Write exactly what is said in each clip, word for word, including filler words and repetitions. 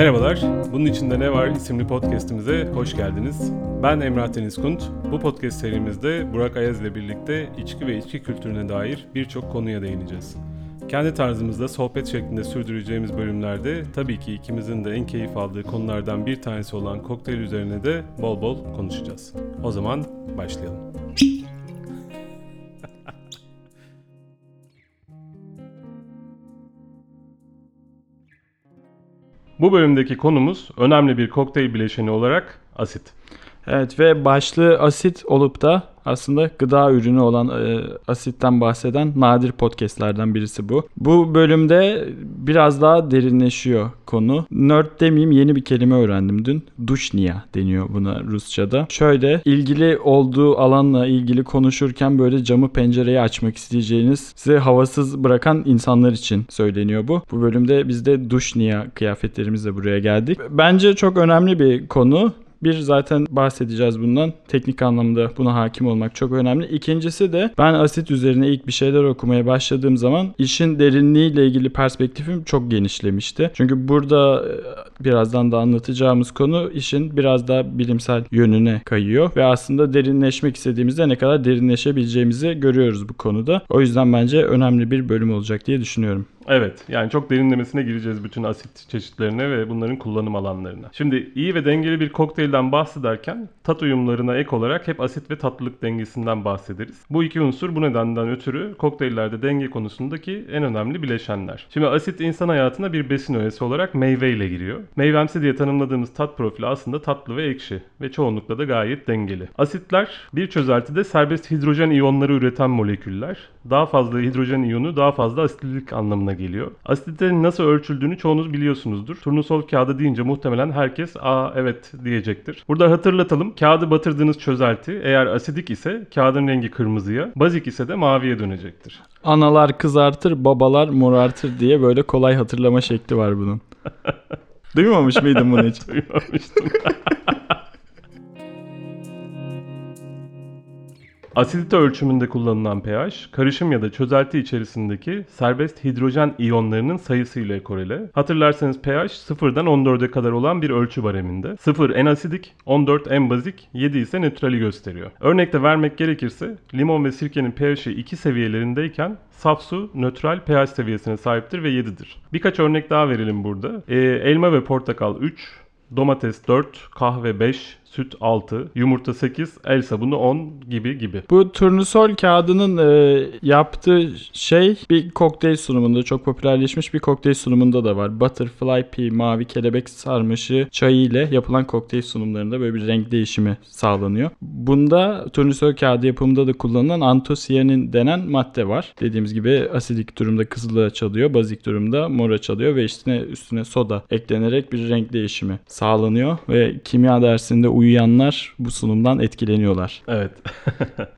Merhabalar, Bunun İçinde Ne Var isimli podcastimize hoş geldiniz. Ben Emrah Tenizkunt. Bu podcast serimizde Burak Ayaz ile birlikte içki ve içki kültürüne dair birçok konuya değineceğiz. Kendi tarzımızda sohbet şeklinde sürdüreceğimiz bölümlerde tabii ki ikimizin de en keyif aldığı konulardan bir tanesi olan kokteyl üzerine de bol bol konuşacağız. O zaman başlayalım. Bu bölümdeki konumuz önemli bir kokteyl bileşeni olarak asit. Evet ve başlığı asit olup da aslında gıda ürünü olan e, asitten bahseden nadir podcastlerden birisi bu. Bu bölümde biraz daha derinleşiyor konu. Nerd demeyeyim, yeni bir kelime öğrendim dün. Dushnia deniyor buna Rusça'da. Şöyle, ilgili olduğu alanla ilgili konuşurken böyle camı pencereyi açmak isteyeceğiniz, sizi havasız bırakan insanlar için söyleniyor bu. Bu bölümde biz de Dushnia kıyafetlerimizle buraya geldik. Bence çok önemli bir konu. Bir, zaten bahsedeceğiz bundan. Teknik anlamda buna hakim olmak çok önemli. İkincisi de ben asit üzerine ilk bir şeyler okumaya başladığım zaman işin derinliğiyle ilgili perspektifim çok genişlemişti. Çünkü burada birazdan da anlatacağımız konu işin biraz daha bilimsel yönüne kayıyor. Ve aslında derinleşmek istediğimizde ne kadar derinleşebileceğimizi görüyoruz bu konuda. O yüzden bence önemli bir bölüm olacak diye düşünüyorum. Evet, yani çok derinlemesine gireceğiz bütün asit çeşitlerine ve bunların kullanım alanlarına. Şimdi iyi ve dengeli bir kokteylden bahsederken tat uyumlarına ek olarak hep asit ve tatlılık dengesinden bahsederiz. Bu iki unsur bu nedenden ötürü kokteyllerde denge konusundaki en önemli bileşenler. Şimdi asit insan hayatına bir besin öğesi olarak meyveyle giriyor. Meyvemsi diye tanımladığımız tat profili aslında tatlı ve ekşi ve çoğunlukla da gayet dengeli. Asitler bir çözeltide serbest hidrojen iyonları üreten moleküller. Daha fazla hidrojen iyonu daha fazla asitlilik anlamına geliyor. Asitlerin nasıl ölçüldüğünü çoğunuz biliyorsunuzdur. Turnusol kağıdı deyince muhtemelen herkes "Aa evet" diyecektir. Burada hatırlatalım. Kağıdı batırdığınız çözelti eğer asidik ise kağıdın rengi kırmızıya, bazik ise de maviye dönecektir. Analar kızartır, babalar morartır diye böyle kolay hatırlama şekli var bunun. Duymamış mıydın bunu hiç? Duymamıştım. Asidite ölçümünde kullanılan pH, karışım ya da çözelti içerisindeki serbest hidrojen iyonlarının sayısıyla koreli. Hatırlarsanız pH sıfırdan on dörde kadar olan bir ölçü bareminde. sıfır en asidik, on dört en bazik, yedi ise nötrali gösteriyor. Örnekte vermek gerekirse limon ve sirkenin pH'i iki seviyelerindeyken saf su nötral pH seviyesine sahiptir ve yedidir. Birkaç örnek daha verelim burada. Ee, elma ve portakal üç, domates dört, kahve beş, süt altı, yumurta sekiz, el sabunu on gibi gibi. Bu turnusol kağıdının e, yaptığı şey bir kokteyl sunumunda, çok popülerleşmiş bir kokteyl sunumunda da var. Butterfly pea, mavi kelebek sarmaşığı çayı ile yapılan kokteyl sunumlarında böyle bir renk değişimi sağlanıyor. Bunda turnusol kağıdı yapımında da kullanılan antosiyanin denen madde var. Dediğimiz gibi asidik durumda kızıla çalıyor, bazik durumda mora çalıyor ve üstüne, üstüne soda eklenerek bir renk değişimi sağlanıyor ve kimya dersinde uyuyanlar bu sunumdan etkileniyorlar. Evet.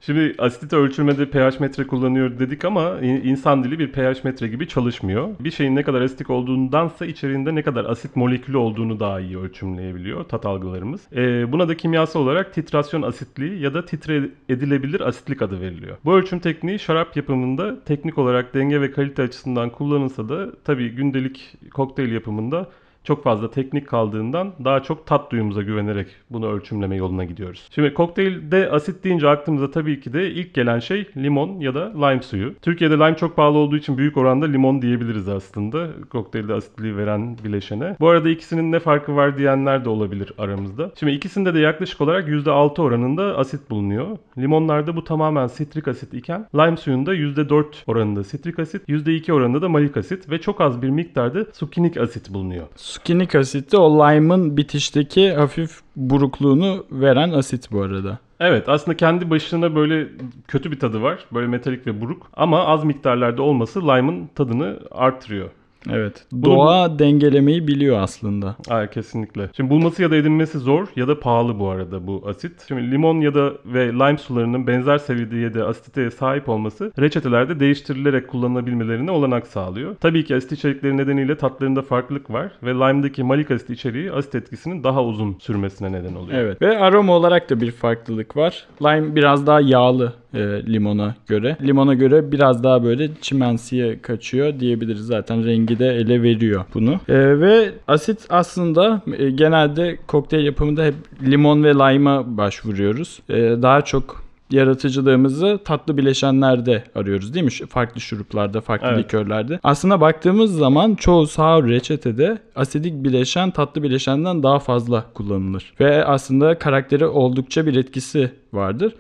Şimdi asitite ölçülmede pH metre kullanıyor dedik ama insan dili bir pH metre gibi çalışmıyor. Bir şeyin ne kadar asitik olduğundansa içeriğinde ne kadar asit molekülü olduğunu daha iyi ölçümleyebiliyor tat algılarımız. Ee, buna da kimyasal olarak titrasyon asitliği ya da titre edilebilir asitlik adı veriliyor. Bu ölçüm tekniği şarap yapımında teknik olarak denge ve kalite açısından kullanılsa da tabii gündelik kokteyl yapımında çok fazla teknik kaldığından daha çok tat duyumuza güvenerek bunu ölçümleme yoluna gidiyoruz. Şimdi kokteylde asit deyince aklımıza tabii ki de ilk gelen şey limon ya da lime suyu. Türkiye'de lime çok pahalı olduğu için büyük oranda limon diyebiliriz aslında kokteylde asitliği veren bileşene. Bu arada ikisinin ne farkı var diyenler de olabilir aramızda. Şimdi ikisinde de yaklaşık olarak yüzde altı oranında asit bulunuyor. Limonlarda bu tamamen sitrik asit iken lime suyunda yüzde dört oranında sitrik asit, yüzde iki oranında da malik asit ve çok az bir miktarda sukinik asit bulunuyor. Sukinik asit de o lime'ın bitişteki hafif burukluğunu veren asit bu arada. Evet, aslında kendi başına böyle kötü bir tadı var. Böyle metalik ve buruk ama az miktarlarda olması lime'ın tadını artırıyor. Evet. Doğa Bunu... dengelemeyi biliyor aslında. Aa, kesinlikle. Şimdi bulması ya da edinmesi zor ya da pahalı bu arada bu asit. Şimdi limon ya da ve lime sularının benzer seviyede asititeye sahip olması reçetelerde değiştirilerek kullanılabilmelerine olanak sağlıyor. Tabii ki asit içerikleri nedeniyle tatlarında farklılık var ve lime'daki malik asit içeriği asit etkisinin daha uzun sürmesine neden oluyor. Evet. Ve aroma olarak da bir farklılık var. Lime biraz daha yağlı e, limona göre. Limona göre biraz daha böyle çimensiye kaçıyor diyebiliriz, zaten rengi rengi de ele veriyor bunu. E, ve asit aslında e, genelde kokteyl yapımında hep limon ve lime'a başvuruyoruz. E, daha çok yaratıcılığımızı tatlı bileşenlerde arıyoruz değil mi? Farklı şuruplarda, farklı evet. likörlerde. Aslına baktığımız zaman çoğu sağır reçetede asidik bileşen tatlı bileşenden daha fazla kullanılır. Ve aslında karakteri oldukça bir etkisi vardır.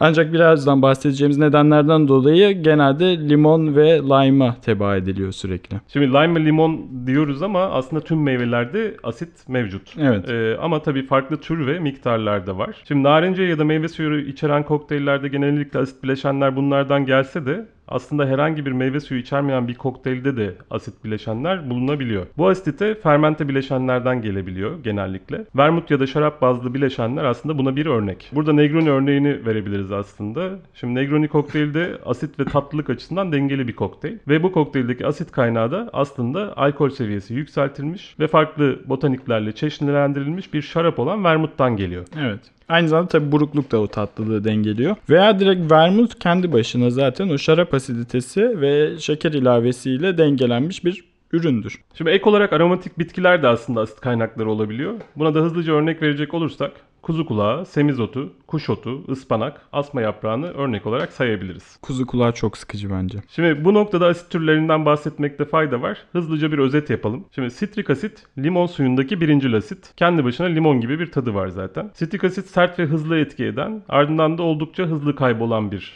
Ancak birazdan bahsedeceğimiz nedenlerden dolayı genelde limon ve lime'a tebaa ediliyor sürekli. Şimdi lime ve limon diyoruz ama aslında tüm meyvelerde asit mevcut. Evet. Ee, ama tabii farklı tür ve miktarlarda var. Şimdi narenciye ya da meyve suyu içeren kokteyllerde genellikle asit bileşenler bunlardan gelse de aslında herhangi bir meyve suyu içermeyen bir kokteylde de asit bileşenler bulunabiliyor. Bu asitite fermente bileşenlerden gelebiliyor genellikle. Vermut ya da şarap bazlı bileşenler aslında buna bir örnek. Burada Negroni örneğini verebiliriz aslında. Şimdi Negroni kokteylde asit ve tatlılık açısından dengeli bir kokteyl. Ve bu kokteyldeki asit kaynağı da aslında alkol seviyesi yükseltilmiş ve farklı botaniklerle çeşitlendirilmiş bir şarap olan vermuttan geliyor. Evet. Aynı zamanda tabii burukluk da o tatlılığı dengeliyor. Veya direkt vermut kendi başına zaten o şarap asiditesi ve şeker ilavesiyle dengelenmiş bir üründür. Şimdi ek olarak aromatik bitkiler de aslında asit kaynakları olabiliyor. Buna da hızlıca örnek verecek olursak kuzu kulağı, semizotu, kuş otu, ıspanak, asma yaprağını örnek olarak sayabiliriz. Kuzu kulağı çok sıkıcı bence. Şimdi bu noktada asit türlerinden bahsetmekte fayda var. Hızlıca bir özet yapalım. Şimdi sitrik asit, limon suyundaki birincil asit. Kendi başına limon gibi bir tadı var zaten. Sitrik asit sert ve hızlı etki eden, ardından da oldukça hızlı kaybolan bir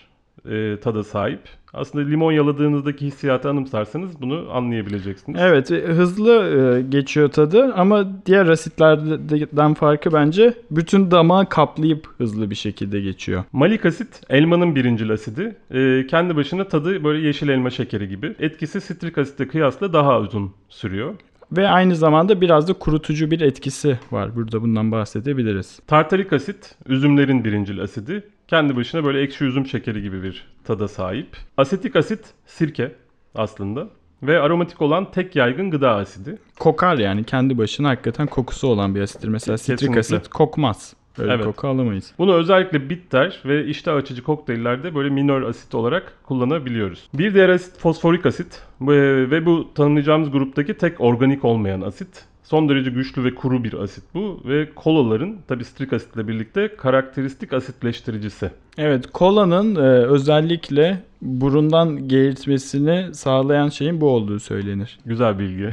e, tada sahip. Aslında limon yaladığınızdaki hissiyatı anımsarsanız bunu anlayabileceksiniz. Evet, hızlı geçiyor tadı ama diğer asitlerden farkı bence bütün damağı kaplayıp hızlı bir şekilde geçiyor. Malik asit elmanın birincil asidi. E, kendi başına tadı böyle yeşil elma şekeri gibi. Etkisi sitrik asite kıyasla daha uzun sürüyor. Ve aynı zamanda biraz da kurutucu bir etkisi var. Burada bundan bahsedebiliriz. Tartarik asit üzümlerin birincil asidi. Kendi başına böyle ekşi üzüm şekeri gibi bir tada sahip. Asetik asit sirke aslında ve aromatik olan tek yaygın gıda asidi. Kokar yani kendi başına hakikaten kokusu olan bir asittir. Mesela kesinlikle. Sitrik asit kokmaz. Böyle evet. Koku alamayız. Bunu özellikle bitter ve iştah açıcı kokteyllerde böyle minör asit olarak kullanabiliyoruz. Bir diğer asit fosforik asit ve bu tanımlayacağımız gruptaki tek organik olmayan asit. Son derece güçlü ve kuru bir asit bu ve kolaların tabii sitrik asitle birlikte karakteristik asitleştiricisi. Evet, kolanın e, özellikle burundan geğirtmesini sağlayan şeyin bu olduğu söylenir. Güzel bilgi.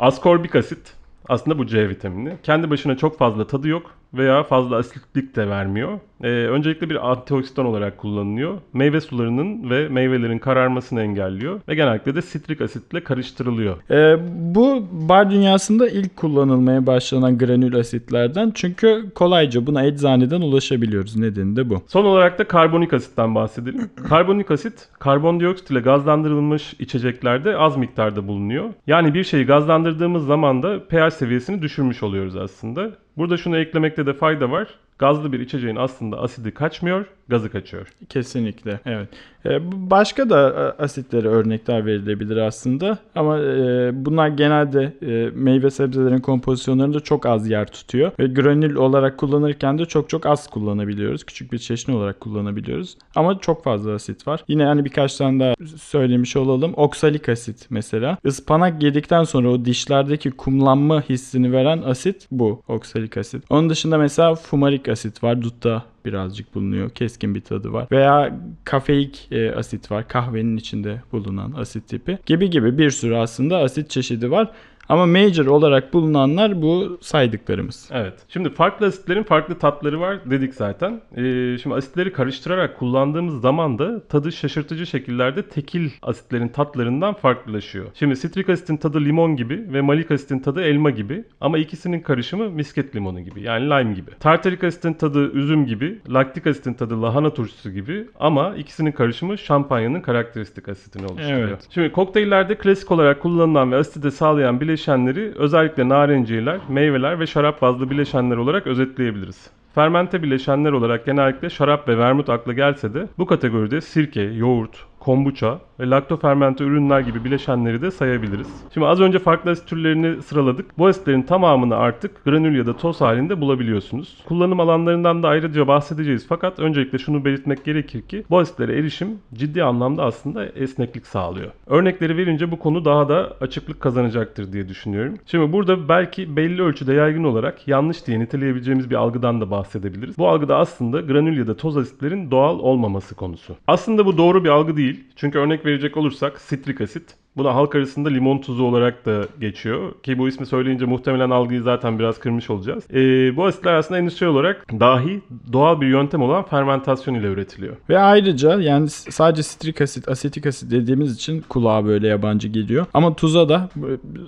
Askorbik asit aslında bu C vitamini. Kendi başına çok fazla tadı yok veya fazla asitlik de vermiyor. Ee, öncelikle bir antioksidan olarak kullanılıyor. Meyve sularının ve meyvelerin kararmasını engelliyor. Ve genellikle de sitrik asitle karıştırılıyor. Ee, bu bar dünyasında ilk kullanılmaya başlanan granül asitlerden. Çünkü kolayca buna eczaneden ulaşabiliyoruz. Nedeni de bu. Son olarak da karbonik asitten bahsedelim. Karbonik asit, karbondioksit ile gazlandırılmış içeceklerde az miktarda bulunuyor. Yani bir şeyi gazlandırdığımız zaman da pH seviyesini düşürmüş oluyoruz aslında. Burada şunu eklemekte de fayda var. Gazlı bir içeceğin aslında asidi kaçmıyor, gazı kaçıyor. Kesinlikle, evet. Başka da asitlere örnekler verilebilir aslında. Ama bunlar genelde meyve sebzelerin kompozisyonlarında çok az yer tutuyor. Ve granül olarak kullanırken de çok çok az kullanabiliyoruz. Küçük bir çeşni olarak kullanabiliyoruz. Ama çok fazla asit var. Yine hani birkaç tane daha söylemiş olalım. Oksalik asit mesela. Ispanak yedikten sonra o dişlerdeki kumlanma hissini veren asit bu. Oksalik asit. Onun dışında mesela fumarik asit var. Dutta birazcık bulunuyor. Keskin bir tadı var. Veya kafeik e, asit var. Kahvenin içinde bulunan asit tipi. Gibi gibi bir sürü aslında asit çeşidi var. Ama major olarak bulunanlar bu saydıklarımız. Evet. Şimdi farklı asitlerin farklı tatları var dedik zaten. Ee, şimdi asitleri karıştırarak kullandığımız zaman da tadı şaşırtıcı şekillerde tekil asitlerin tatlarından farklılaşıyor. Şimdi sitrik asitin tadı limon gibi ve malik asitin tadı elma gibi ama ikisinin karışımı misket limonu gibi yani lime gibi. Tartarik asitin tadı üzüm gibi, laktik asitin tadı lahana turşusu gibi ama ikisinin karışımı şampanyanın karakteristik asitini oluşturuyor. Evet. Şimdi kokteyllerde klasik olarak kullanılan ve asitide sağlayan bile bileşenleri özellikle narenciyeler, meyveler ve şarap bazlı bileşenler olarak özetleyebiliriz. Fermente bileşenler olarak genellikle şarap ve vermut akla gelse de bu kategoride sirke, yoğurt, kombuça ve laktofermente ürünler gibi bileşenleri de sayabiliriz. Şimdi az önce farklı asit türlerini sıraladık. Bu asitlerin tamamını artık granül ya da toz halinde bulabiliyorsunuz. Kullanım alanlarından da ayrıca bahsedeceğiz fakat öncelikle şunu belirtmek gerekir ki bu asitlere erişim ciddi anlamda aslında esneklik sağlıyor. Örnekleri verince bu konu daha da açıklık kazanacaktır diye düşünüyorum. Şimdi burada belki belli ölçüde yaygın olarak yanlış diye niteleyebileceğimiz bir algıdan da bahsedebiliriz. Bu algıda aslında granül ya da toz asitlerin doğal olmaması konusu. Aslında bu doğru bir algı değil. Çünkü örnek verecek olursak sitrik asit. Buna halk arasında limon tuzu olarak da geçiyor. Ki bu ismi söyleyince muhtemelen algıyı zaten biraz kırmış olacağız. Ee, bu asitler aslında endüstriyel olarak dahi doğal bir yöntem olan fermentasyon ile üretiliyor. Ve ayrıca yani sadece sitrik asit, asetik asit dediğimiz için kulağa böyle yabancı geliyor. Ama tuza da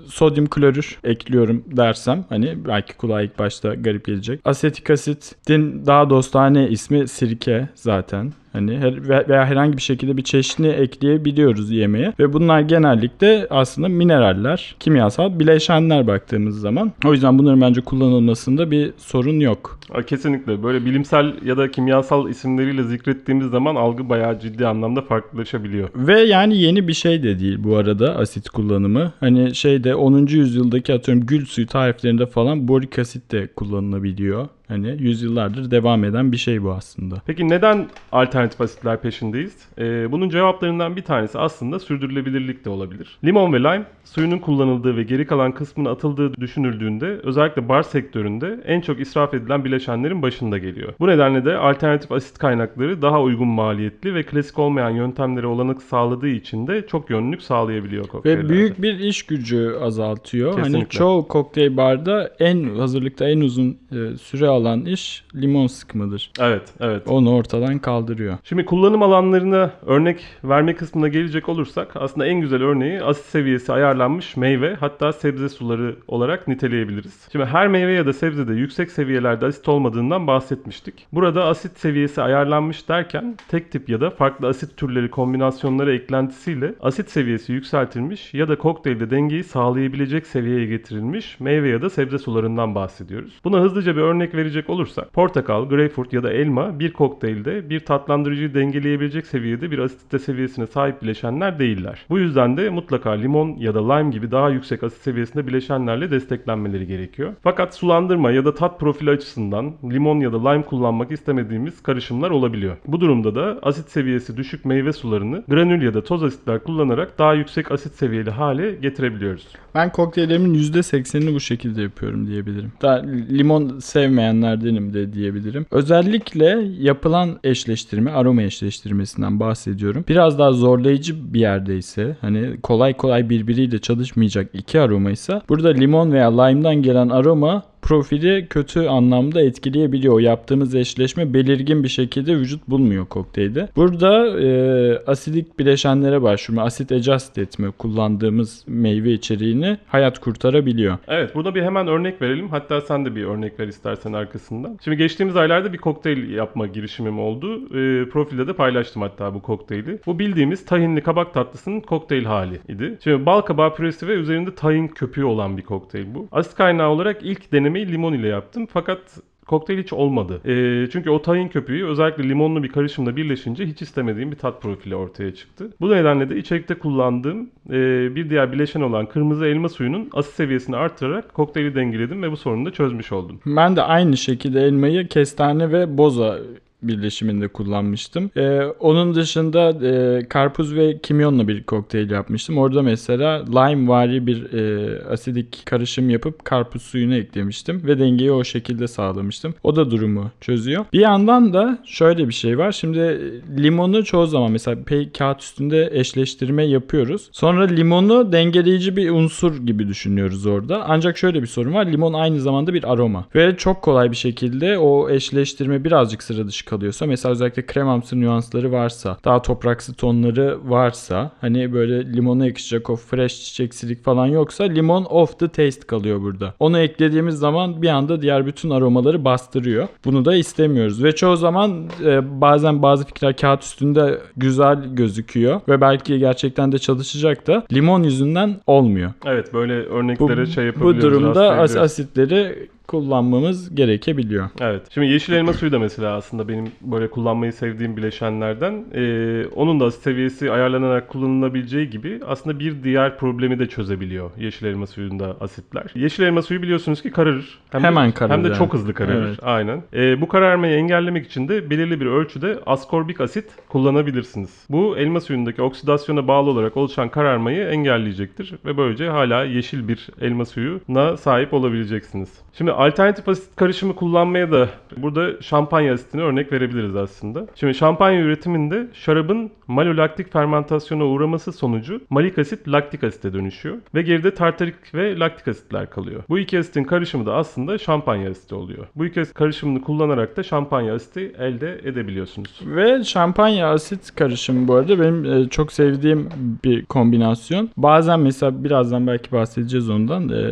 sodyum klorür ekliyorum dersem hani belki kulağa ilk başta garip gelecek. Asetik asitin daha dostane ismi sirke zaten. Hani her, veya herhangi bir şekilde bir çeşidini ekleyebiliyoruz yemeğe. Ve bunlar genellikle aslında mineraller, kimyasal bileşenler baktığımız zaman. O yüzden bunların bence kullanılmasında bir sorun yok. Kesinlikle. Böyle bilimsel ya da kimyasal isimleriyle zikrettiğimiz zaman algı bayağı ciddi anlamda farklılaşabiliyor. Ve yani yeni bir şey de değil bu arada asit kullanımı. Hani şeyde onuncu yüzyıldaki atıyorum gül suyu tariflerinde falan borik asit de kullanılabiliyor. Hani yüzyıllardır devam eden bir şey bu aslında. Peki neden alternatif asitler peşindeyiz? Ee, bunun cevaplarından bir tanesi aslında sürdürülebilirlik de olabilir. Limon ve lime suyunun kullanıldığı ve geri kalan kısmının atıldığı düşünüldüğünde özellikle bar sektöründe en çok israf edilen bileşenlerin başında geliyor. Bu nedenle de alternatif asit kaynakları daha uygun maliyetli ve klasik olmayan yöntemlere olanak sağladığı için de çok yönlülük sağlayabiliyor kokteyllerde. Ve büyük bir iş gücü azaltıyor. Kesinlikle. Hani çoğu kokteyl barda en hazırlıkta en uzun e, süre alan iş limon sıkmadır. Evet, evet. Onu ortadan kaldırıyor. Şimdi kullanım alanlarına örnek verme kısmına gelecek olursak aslında en güzel örneği asit seviyesi ayarlanmış meyve hatta sebze suları olarak niteleyebiliriz. Şimdi her meyve ya da sebzede yüksek seviyelerde asit olmadığından bahsetmiştik. Burada asit seviyesi ayarlanmış derken tek tip ya da farklı asit türleri kombinasyonları eklentisiyle asit seviyesi yükseltilmiş ya da kokteylde dengeyi sağlayabilecek seviyeye getirilmiş meyve ya da sebze sularından bahsediyoruz. Buna hızlıca bir örnek verebiliriz. Verecek olursak portakal, greyfurt ya da elma bir kokteylde bir tatlandırıcıyı dengeleyebilecek seviyede bir asitite seviyesine sahip bileşenler değiller. Bu yüzden de mutlaka limon ya da lime gibi daha yüksek asit seviyesinde bileşenlerle desteklenmeleri gerekiyor. Fakat sulandırma ya da tat profili açısından limon ya da lime kullanmak istemediğimiz karışımlar olabiliyor. Bu durumda da asit seviyesi düşük meyve sularını granül ya da toz asitler kullanarak daha yüksek asit seviyeli hale getirebiliyoruz. Ben kokteyllerimin yüzde seksenini bu şekilde yapıyorum diyebilirim. Daha limon sevmeyen diyenim de diyebilirim. Özellikle yapılan eşleştirme, aroma eşleştirmesinden bahsediyorum. Biraz daha zorlayıcı bir yerdeyse, hani kolay kolay birbiriyle çalışmayacak iki aromaysa, burada limon veya lime'dan gelen aroma profili kötü anlamda etkileyebiliyor. Yaptığımız eşleşme belirgin bir şekilde vücut bulmuyor kokteylde. Burada e, asidik bileşenlere başvurma, asit adjust etme kullandığımız meyve içeriğini hayat kurtarabiliyor. Evet, burada bir hemen örnek verelim. Hatta sen de bir örnek ver istersen arkasından. Şimdi geçtiğimiz aylarda bir kokteyl yapma girişimim oldu. E, profilde de paylaştım hatta bu kokteyli. Bu bildiğimiz tahinli kabak tatlısının kokteyl hali idi. Şimdi bal kabağı püresi ve üzerinde tahin köpüğü olan bir kokteyl bu. Asit kaynağı olarak ilk deneme limon ile yaptım fakat kokteyl hiç olmadı. E, çünkü o tahin köpüğü özellikle limonlu bir karışımla birleşince hiç istemediğim bir tat profili ortaya çıktı. Bu nedenle de içerikte kullandığım e, bir diğer bileşen olan kırmızı elma suyunun asit seviyesini artırarak kokteyli dengeledim ve bu sorunu da çözmüş oldum. Ben de aynı şekilde elmayı kestane ve boza birleşiminde kullanmıştım. Ee, onun dışında e, karpuz ve kimyonla bir kokteyl yapmıştım. Orada mesela lime vari bir e, asidik karışım yapıp karpuz suyunu eklemiştim ve dengeyi o şekilde sağlamıştım. O da durumu çözüyor. Bir yandan da şöyle bir şey var. Şimdi limonu çoğu zaman mesela pey kağıt üstünde eşleştirme yapıyoruz. Sonra limonu dengeleyici bir unsur gibi düşünüyoruz orada. Ancak şöyle bir sorun var. Limon aynı zamanda bir aroma ve çok kolay bir şekilde o eşleştirme birazcık sıra dışı kalıyorsa mesela özellikle kremamsı nüansları varsa, daha topraksı tonları varsa, hani böyle limona yakışacak o fresh çiçeksilik falan yoksa limon off the taste kalıyor burada. Onu eklediğimiz zaman bir anda diğer bütün aromaları bastırıyor. Bunu da istemiyoruz ve çoğu zaman e, bazen bazı fikirler kağıt üstünde güzel gözüküyor ve belki gerçekten de çalışacak da limon yüzünden olmuyor. Evet, böyle örneklere bu, şey yapabiliyoruz. Bu durumda as- asitleri kullanmamız gerekebiliyor. Evet. Şimdi yeşil elma suyu da mesela aslında benim böyle kullanmayı sevdiğim bileşenlerden. Ee, onun da seviyesi ayarlanarak kullanılabileceği gibi aslında bir diğer problemi de çözebiliyor yeşil elma suyunda asitler. Yeşil elma suyu biliyorsunuz ki kararır. Hem Hemen de, kararır. Hem de yani. Çok hızlı kararır. Evet. Aynen. Ee, bu kararmayı engellemek için de belirli bir ölçüde askorbik asit kullanabilirsiniz. Bu elma suyundaki oksidasyona bağlı olarak oluşan kararmayı engelleyecektir ve böylece hala yeşil bir elma suyuna sahip olabileceksiniz. Şimdi alternatif asit karışımı kullanmaya da burada şampanya asitini örnek verebiliriz aslında. Şimdi şampanya üretiminde şarabın malolaktik fermentasyona uğraması sonucu malik asit laktik asite dönüşüyor ve geride tartarik ve laktik asitler kalıyor. Bu iki asitin karışımı da aslında şampanya asiti oluyor. Bu iki asit karışımını kullanarak da şampanya asiti elde edebiliyorsunuz. Ve şampanya asit karışımı bu arada benim çok sevdiğim bir kombinasyon. Bazen mesela birazdan belki bahsedeceğiz ondan. Ee,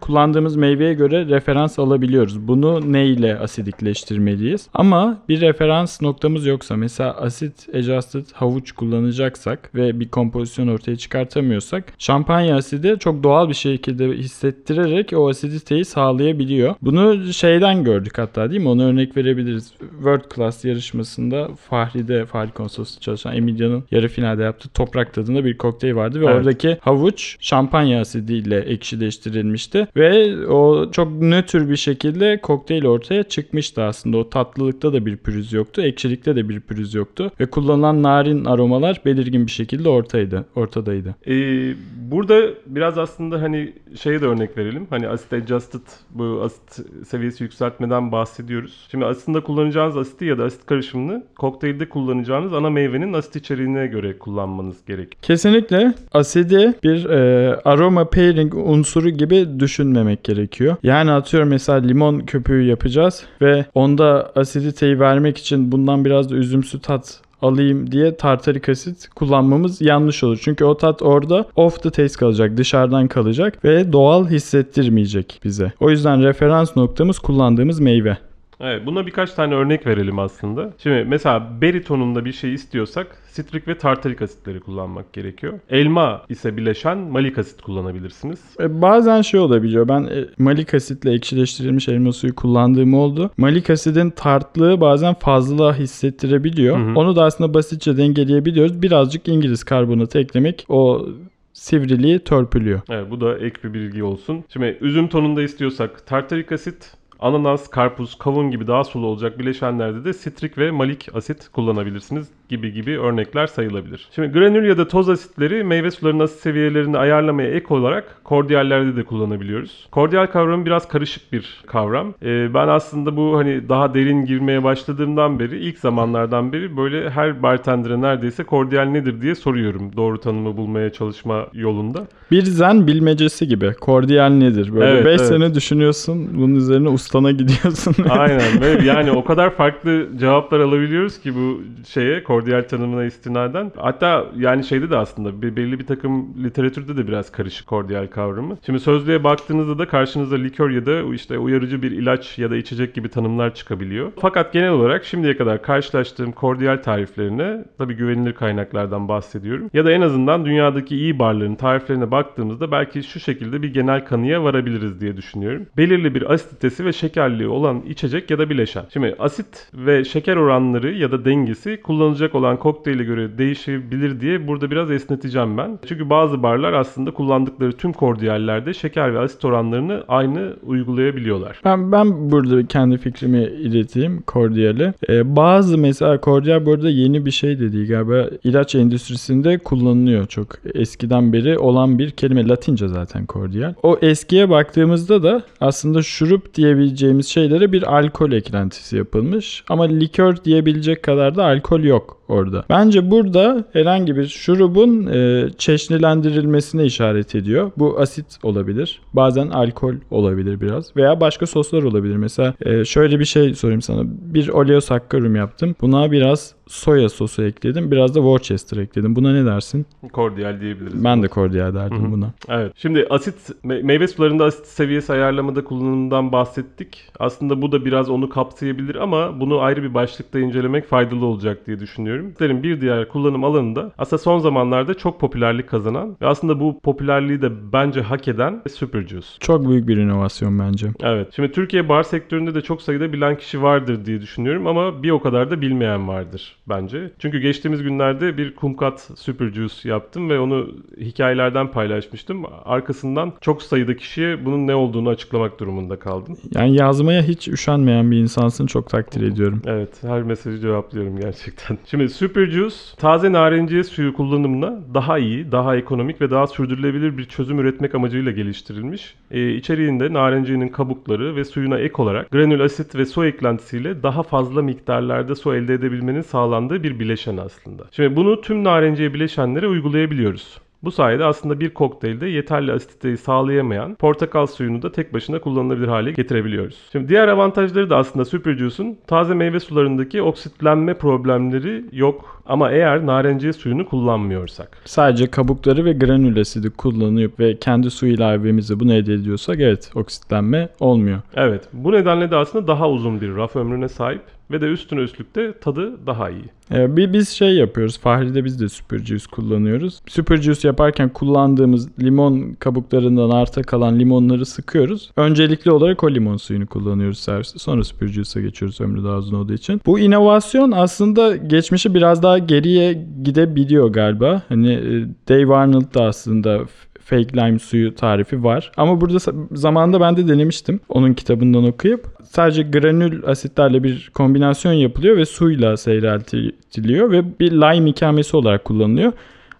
Kullandığımız meyveye göre referans alabiliyoruz. Bunu ne ile asidikleştirmeliyiz? Ama bir referans noktamız yoksa, mesela asit adjusted havuç kullanacaksak ve bir kompozisyon ortaya çıkartamıyorsak, şampanya asidi çok doğal bir şekilde hissettirerek o asiditeyi sağlayabiliyor. Bunu şeyden gördük hatta, değil mi? Ona örnek verebiliriz. World Class yarışmasında Fahri'de, Fahri konsolosluğunda çalışan Emilia'nın yarı finalde yaptığı toprak tadında bir kokteyl vardı ve evet, oradaki havuç şampanya asidiyle ekşileştirilmişti. Ve o çok nötr bir şekilde kokteyl ortaya çıkmıştı aslında. O tatlılıkta da bir pürüz yoktu, ekşilikte de bir pürüz yoktu. Ve kullanılan narin aromalar belirgin bir şekilde ortaydı, ortadaydı. Ee, burada biraz aslında hani şeye de örnek verelim. Hani asit adjusted, bu asit seviyesi yükseltmeden bahsediyoruz. Şimdi aslında kullanacağınız asiti ya da asit karışımını kokteylde kullanacağınız ana meyvenin asit içeriğine göre kullanmanız gerek. Kesinlikle asidi bir e, aroma pairing unsuru gibi düşün. düşünmemek gerekiyor. Yani atıyorum mesela limon köpüğü yapacağız ve onda asiditeyi vermek için bundan biraz da üzümsü tat alayım diye tartarik asit kullanmamız yanlış olur. Çünkü o tat orada off the taste kalacak, dışarıdan kalacak ve doğal hissettirmeyecek bize. O yüzden referans noktamız kullandığımız meyve. Evet, buna birkaç tane örnek verelim aslında. Şimdi mesela beri tonunda bir şey istiyorsak sitrik ve tartarik asitleri kullanmak gerekiyor. Elma ise bileşen malik asit kullanabilirsiniz. E bazen şey olabiliyor. Ben e, malik asitle ekşileştirilmiş elma suyu kullandığım oldu. Malik asidin tartlığı bazen fazla hissettirebiliyor. Hı hı. Onu da aslında basitçe dengeleyebiliyoruz. Birazcık İngiliz karbonatı eklemek o sivriliği törpülüyor. Evet, bu da ek bir bilgi olsun. Şimdi üzüm tonunda istiyorsak tartarik asit, ananas, karpuz, kavun gibi daha sulu olacak bileşenlerde de sitrik ve malik asit kullanabilirsiniz gibi gibi örnekler sayılabilir. Şimdi granül ya da toz asitleri meyve sularının asit seviyelerini ayarlamaya ek olarak kordiyallerde de kullanabiliyoruz. Kordiyal kavramı biraz karışık bir kavram. Ee, ben aslında bu hani daha derin girmeye başladığımdan beri, ilk zamanlardan beri böyle her bartender'e neredeyse kordiyal nedir diye soruyorum. Doğru tanımı bulmaya çalışma yolunda. Bir zen bilmecesi gibi. Kordiyal nedir? Böyle beş evet, evet. sene düşünüyorsun. Bunun üzerine ustana gidiyorsun. Aynen. Böyle yani o kadar farklı cevaplar alabiliyoruz ki bu şeye, kordiyal tanımına istinaden. Hatta yani şeyde de aslında belli bir takım literatürde de biraz karışık kordiyal kavramı. Şimdi sözlüğe baktığınızda da karşınıza likör ya da işte uyarıcı bir ilaç ya da içecek gibi tanımlar çıkabiliyor. Fakat genel olarak şimdiye kadar karşılaştığım kordiyal tariflerine, tabii güvenilir kaynaklardan bahsediyorum, ya da en azından dünyadaki iyi barların tariflerine baktığımızda belki şu şekilde bir genel kanıya varabiliriz diye düşünüyorum. Belirli bir asititesi ve şekerliği olan içecek ya da bileşen. Şimdi asit ve şeker oranları ya da dengesi kullanılacak olan kokteyle göre değişebilir diye burada biraz esneteceğim ben. Çünkü bazı barlar aslında kullandıkları tüm kordiyallerde şeker ve asit oranlarını aynı uygulayabiliyorlar. Ben ben burada kendi fikrimi ileteyim kordiyale. Ee, bazı mesela kordiyal burada yeni bir şey de değil galiba. İlaç endüstrisinde kullanılıyor çok. Eskiden beri olan bir kelime, Latince zaten kordiyal. O eskiye baktığımızda da aslında şurup diyebileceğimiz şeylere bir alkol eklentisi yapılmış. Ama likör diyebilecek kadar da alkol yok orada. Bence burada herhangi bir şurubun e, çeşnilendirilmesine işaret ediyor. Bu asit olabilir. Bazen alkol olabilir biraz. Veya başka soslar olabilir. Mesela e, şöyle bir şey sorayım sana. Bir oleosakkarum yaptım. Buna biraz soya sosu ekledim. Biraz da Worcester ekledim. Buna ne dersin? Cordial diyebiliriz. Ben de Cordial derdim Hı-hı. buna. Evet. Şimdi asit, me- meyve sularında asit seviyesi ayarlamada kullanımından bahsettik. Aslında bu da biraz onu kapsayabilir ama bunu ayrı bir başlıkta incelemek faydalı olacak diye düşünüyorum. Asitlerin bir diğer kullanım alanında aslında son zamanlarda çok popülerlik kazanan ve aslında bu popülerliği de bence hak eden Super Juice. Çok büyük bir inovasyon bence. Evet. Şimdi Türkiye bar sektöründe de çok sayıda bilen kişi vardır diye düşünüyorum ama bir o kadar da bilmeyen vardır bence. Çünkü geçtiğimiz günlerde bir kumkat Super Juice yaptım ve onu hikayelerden paylaşmıştım. Arkasından çok sayıda kişiye bunun ne olduğunu açıklamak durumunda kaldım. Yani yazmaya hiç üşenmeyen bir insansın. Çok takdir ediyorum. Evet. Her mesajı cevaplıyorum gerçekten. Şimdi Super Juice taze narenciye suyu kullanımına daha iyi, daha ekonomik ve daha sürdürülebilir bir çözüm üretmek amacıyla geliştirilmiş. Ee, içeriğinde narenciyenin kabukları ve suyuna ek olarak granül asit ve su eklentisiyle daha fazla miktarlarda su elde edebilmenin sağlandığı bir bileşen aslında. Şimdi bunu tüm narenciye bileşenlere uygulayabiliyoruz. Bu sayede aslında bir kokteylde yeterli asititeyi sağlayamayan portakal suyunu da tek başına kullanılabilir hale getirebiliyoruz. Şimdi diğer avantajları da aslında Super Juice'un taze meyve sularındaki oksitlenme problemleri yok. Ama eğer narenciye suyunu kullanmıyorsak. Sadece kabukları ve granül asidi kullanıp ve kendi su ilavemizi bunu elde ediyorsak evet oksitlenme olmuyor. Evet. Bu nedenle de aslında daha uzun bir raf ömrüne sahip. Ve de üstüne üstlük de tadı daha iyi. Ee, biz şey yapıyoruz. Fahri'de biz de Super Juice kullanıyoruz. Super Juice yaparken kullandığımız limon kabuklarından arta kalan limonları sıkıyoruz. Öncelikli olarak o limon suyunu kullanıyoruz serviste. Sonra Super Juice'a geçiyoruz ömrü daha uzun olduğu için. Bu inovasyon aslında geçmişi biraz daha geriye gidebiliyor galiba. Hani Dave Arnold da aslında... Fake lime suyu tarifi var. Ama burada zamanında ben de denemiştim. Onun kitabından okuyup. Sadece granül asitlerle bir kombinasyon yapılıyor ve suyla seyreltiliyor ve bir lime ikamesi olarak kullanılıyor.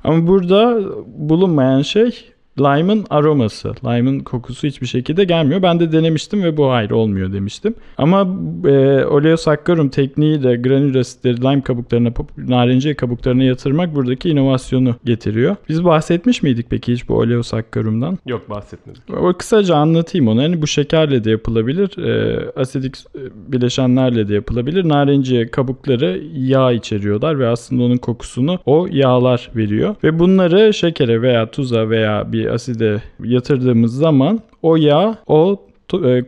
Ama burada bulunmayan şey lime'ın aroması. Lime'ın kokusu hiçbir şekilde gelmiyor. Ben de denemiştim ve bu hayır olmuyor demiştim. Ama e, oleosakkarum tekniği de granül asitleri lime kabuklarına, narenciye kabuklarına yatırmak buradaki inovasyonu getiriyor. Biz bahsetmiş miydik peki hiç bu oleosakkarumdan? Yok, bahsetmedik. Kısaca anlatayım onu. Yani bu şekerle de yapılabilir. E, asidik bileşenlerle de yapılabilir. Narenciye kabukları yağ içeriyorlar ve aslında onun kokusunu o yağlar veriyor. Ve bunları şekere veya tuza veya bir aside yatırdığımız zaman o yağ o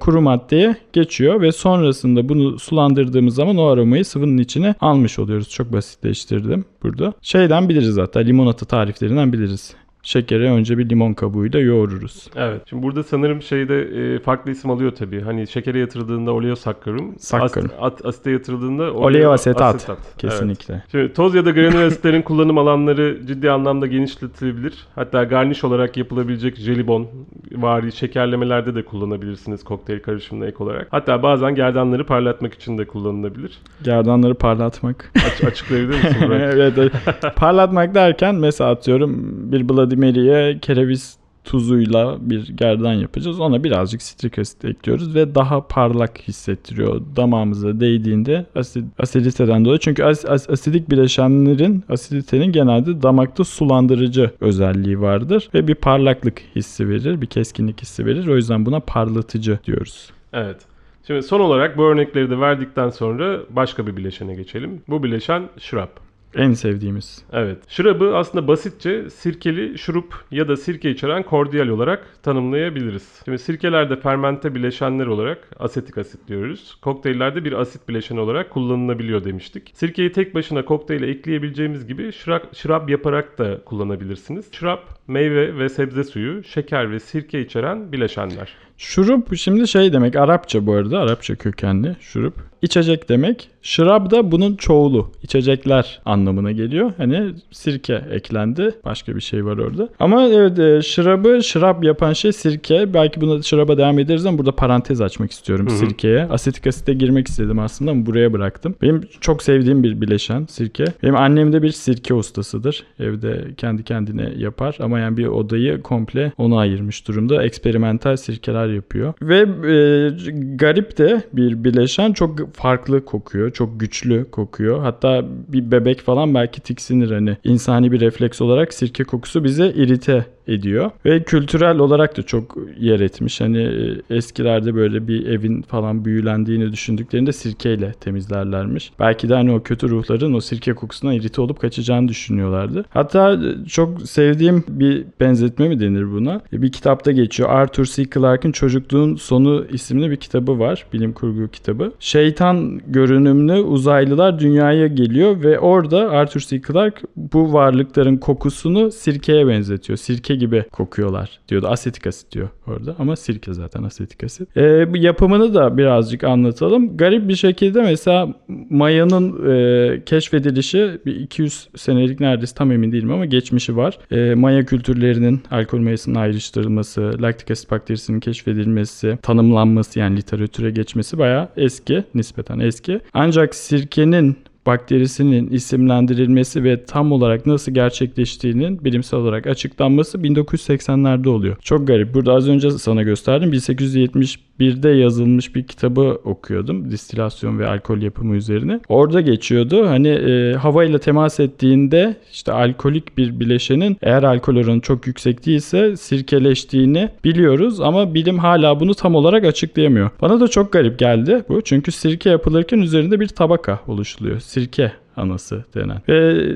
kuru maddeye geçiyor ve sonrasında bunu sulandırdığımız zaman o aromayı sıvının içine almış oluyoruz. Çok basitleştirdim burada. Şeyden biliriz hatta limonata tariflerinden biliriz. Şekeri önce bir limon kabuğuyla yoğururuz. Evet. Şimdi burada sanırım şeyde e, farklı isim alıyor tabii. Hani şekere yatırıldığında oleosakkarum, sakkarum. Asite asite yatırıldığında oleoasetat. Asetat. Kesinlikle. Evet. Şimdi toz ya da granül asitlerin kullanım alanları ciddi anlamda genişletilebilir. Hatta garniş olarak yapılabilecek jelibon vari şekerlemelerde de kullanabilirsiniz kokteyl karışımına ek olarak. Hatta bazen gerdanları parlatmak için de kullanılabilir. Gerdanları parlatmak. Aç, açıklayabilir misin Burak? Evet. Parlatmak derken mesela atıyorum bir bloody Meri'ye kereviz tuzuyla bir gerdan yapacağız. Ona birazcık sitrik asit ekliyoruz ve daha parlak hissettiriyor damağımıza değdiğinde asid, asiditeden dolayı. Çünkü as, as, asidik bileşenlerin asiditenin genelde damakta sulandırıcı özelliği vardır ve bir parlaklık hissi verir, bir keskinlik hissi verir. O yüzden buna parlatıcı diyoruz. Evet. Şimdi son olarak bu örnekleri de verdikten sonra başka bir bileşene geçelim. Bu bileşen şırap. En sevdiğimiz. Evet. Şırabı aslında basitçe sirkeli şurup ya da sirke içeren kordial olarak tanımlayabiliriz. Şimdi sirkelerde fermente bileşenler olarak asetik asit diyoruz. Kokteyllerde bir asit bileşeni olarak kullanılabiliyor demiştik. Sirkeyi tek başına kokteyle ekleyebileceğimiz gibi şırap, şırap yaparak da kullanabilirsiniz. Şırap, meyve ve sebze suyu, şeker ve sirke içeren bileşenler. Şurup şimdi şey demek, Arapça bu arada, Arapça kökenli şurup. İçecek demek. Şırab da bunun çoğulu. İçecekler anlamına geliyor. Hani sirke eklendi. Başka bir şey var orada. Ama evet şırabı şırab yapan şey sirke. Belki buna şıraba devam ederiz ama burada parantez açmak istiyorum Hı-hı. sirkeye. Asetik asite girmek istedim aslında ama buraya bıraktım. Benim çok sevdiğim bir bileşen sirke. Benim annem de bir sirke ustasıdır. Evde kendi kendine yapar ama yani bir odayı komple ona ayırmış durumda. Eksperimental sirkeler yapıyor. Ve e, garip de bir bileşen, çok farklı kokuyor. Çok güçlü kokuyor. Hatta bir bebek falan belki tiksinir hani. İnsani bir refleks olarak sirke kokusu bize irite ediyor. Ve kültürel olarak da çok yer etmiş. Hani eskilerde böyle bir evin falan büyülendiğini düşündüklerinde sirkeyle temizlerlermiş. Belki de hani o kötü ruhların o sirke kokusuna irite olup kaçacağını düşünüyorlardı. Hatta çok sevdiğim bir benzetme mi denir buna? Bir kitapta geçiyor. Arthur C. Clarke'ın Çocukluğun Sonu isimli bir kitabı var. Bilim kurgu kitabı. Şeytan görünümlü uzaylılar dünyaya geliyor ve orada Arthur C. Clarke bu varlıkların kokusunu sirkeye benzetiyor. Sirke gibi kokuyorlar diyordu. Asetik asit diyor orada ama sirke zaten asetik asit. E, bu yapımını da birazcık anlatalım. Garip bir şekilde mesela mayanın e, keşfedilişi bir iki yüz senelik neredeyse, tam emin değilim ama geçmişi var. E, maya kültürlerinin alkol mayasının ayrıştırılması, laktik asit bakterisinin keşfedilmesi, tanımlanması yani literatüre geçmesi bayağı eski, nispeten eski. Ancak sirkenin bakterisinin isimlendirilmesi ve tam olarak nasıl gerçekleştiğinin bilimsel olarak açıklanması bin dokuz yüz seksenlerde oluyor. Çok garip. Burada az önce sana gösterdim. bin sekiz yüz yetmiş birde yazılmış bir kitabı okuyordum. Distilasyon ve alkol yapımı üzerine. Orada geçiyordu. Hani e, havayla temas ettiğinde işte alkolik bir bileşenin eğer alkol oranı çok yüksek değilse sirkeleştiğini biliyoruz ama bilim hala bunu tam olarak açıklayamıyor. Bana da çok garip geldi bu. Çünkü sirke yapılırken üzerinde bir tabaka oluşturuyor. Sirke anası denen. Ve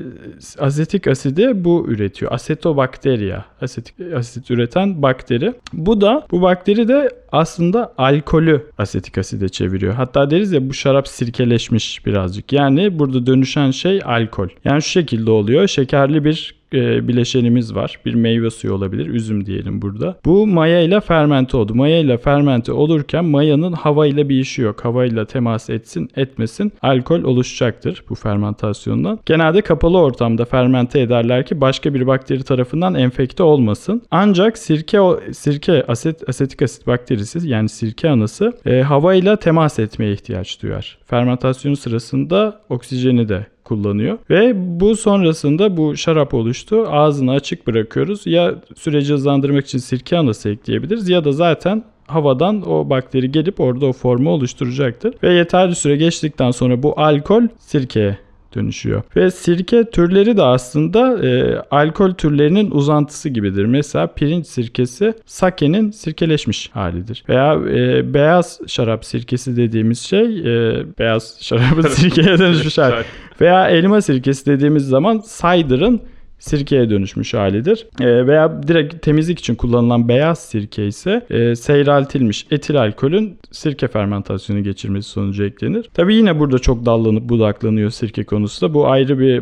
asetik asidi bu üretiyor. Asetobakteriya. Asetik asit üreten bakteri. Bu da bu bakteri de aslında alkolü asetik aside çeviriyor. Hatta deriz ya bu şarap sirkeleşmiş birazcık. Yani burada dönüşen şey alkol. Yani şu şekilde oluyor. Şekerli bir bileşenimiz var. Bir meyve suyu olabilir. Üzüm diyelim burada. Bu maya ile fermente oldu. Maya ile fermente olurken mayanın havayla bir işi yok. Havayla temas etsin etmesin alkol oluşacaktır bu fermentasyondan. Genelde kapalı ortamda fermente ederler ki başka bir bakteri tarafından enfekte olmasın. Ancak sirke sirke aset, asetik asit bakterisi yani sirke anası e, havayla temas etmeye ihtiyaç duyar. Fermentasyon sırasında oksijeni de kullanıyor. Ve bu sonrasında bu şarap oluştu. Ağzını açık bırakıyoruz. Ya süreci hızlandırmak için sirke anası ekleyebiliriz ya da zaten havadan o bakteri gelip orada o formu oluşturacaktır. Ve yeterli süre geçtikten sonra bu alkol sirkeye dönüşüyor. Ve sirke türleri de aslında e, alkol türlerinin uzantısı gibidir. Mesela pirinç sirkesi sakenin sirkeleşmiş halidir. Veya e, beyaz şarap sirkesi dediğimiz şey e, beyaz şarabın sirkeye dönüşmüş hali. Veya elma sirkesi dediğimiz zaman cider'ın sirkeye dönüşmüş halidir. E, veya direkt temizlik için kullanılan beyaz sirke ise e, seyreltilmiş etil alkolün sirke fermentasyonu geçirmesi sonucu eklenir. Tabii yine burada çok dallanıp budaklanıyor sirke konusu da. Bu ayrı bir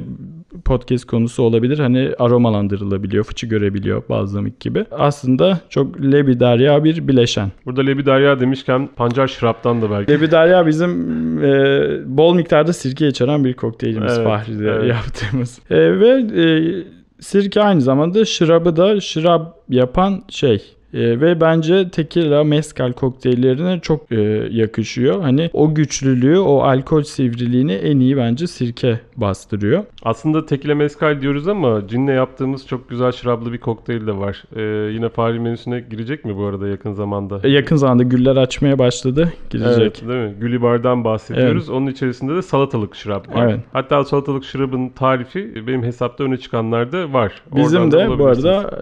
podcast konusu olabilir. Hani aromalandırılabiliyor, fıçı görebiliyor balzamik gibi. Aslında çok lebiderya bir bileşen. Burada lebiderya demişken pancar şıraptan da belki. Lebiderya bizim e, bol miktarda sirke içeren bir kokteylimiz. Evet, Fahri'de evet. yaptığımız. E, ve e, sirke aynı zamanda şırabı da şırap yapan şey. E, ve bence tekila, mezcal kokteyllerine çok e, yakışıyor. Hani o güçlülüğü, o alkol sivriliğini en iyi bence sirke bastırıyor. Aslında tekila mezcal diyoruz ama cinle yaptığımız çok güzel şıraplı bir kokteyl de var. E, yine Fahri menüsüne girecek mi bu arada yakın zamanda? E, yakın zamanda güller açmaya başladı. Girecek. Evet, değil mi? Gülibar'dan bahsediyoruz. Evet. Onun içerisinde de salatalık şırap var. Evet. Hatta salatalık şırabın tarifi benim hesapta öne çıkanlarda var. Bizim oradan de bu arada...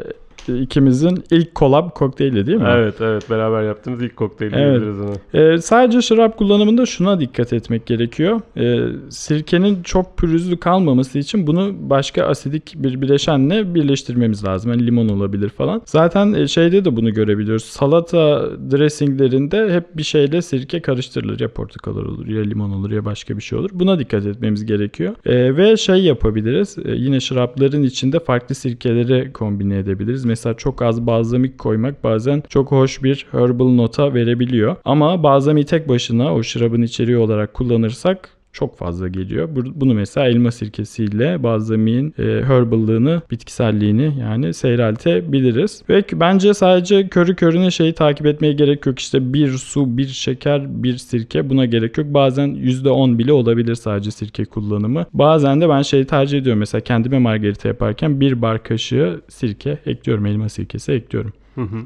İkimizin ilk kolab kokteyli değil mi? Evet evet, beraber yaptığımız ilk kokteyli diyebiliriz ona. Evet. Ee, sadece şarap kullanımında şuna dikkat etmek gerekiyor. Ee, sirkenin çok pürüzlü kalmaması için bunu başka asidik bir bileşenle birleştirmemiz lazım. Yani limon olabilir falan. Zaten şeyde de bunu görebiliyoruz. Salata dressinglerinde hep bir şeyle sirke karıştırılır. Ya portakal olur, ya limon olur, ya başka bir şey olur. Buna dikkat etmemiz gerekiyor. Ee, ve şey yapabiliriz. Ee, yine şarapların içinde farklı sirkeleri kombine edebiliriz. Mesela çok az balzamik koymak bazen çok hoş bir herbal nota verebiliyor. Ama balzamiği tek başına o şırabın içeriği olarak kullanırsak çok fazla geliyor. Bunu mesela elma sirkesiyle balzamiğin e, herbal'lığını, bitkiselliğini yani seyreltebiliriz. Ve bence sadece körü körüne şeyi takip etmeye gerek yok. İşte bir su, bir şeker, bir sirke, buna gerek yok. Bazen yüzde on bile olabilir sadece sirke kullanımı. Bazen de ben şeyi tercih ediyorum. Mesela kendime margarita yaparken bir bar kaşığı sirke ekliyorum. Elma sirkesi ekliyorum. Hı hı.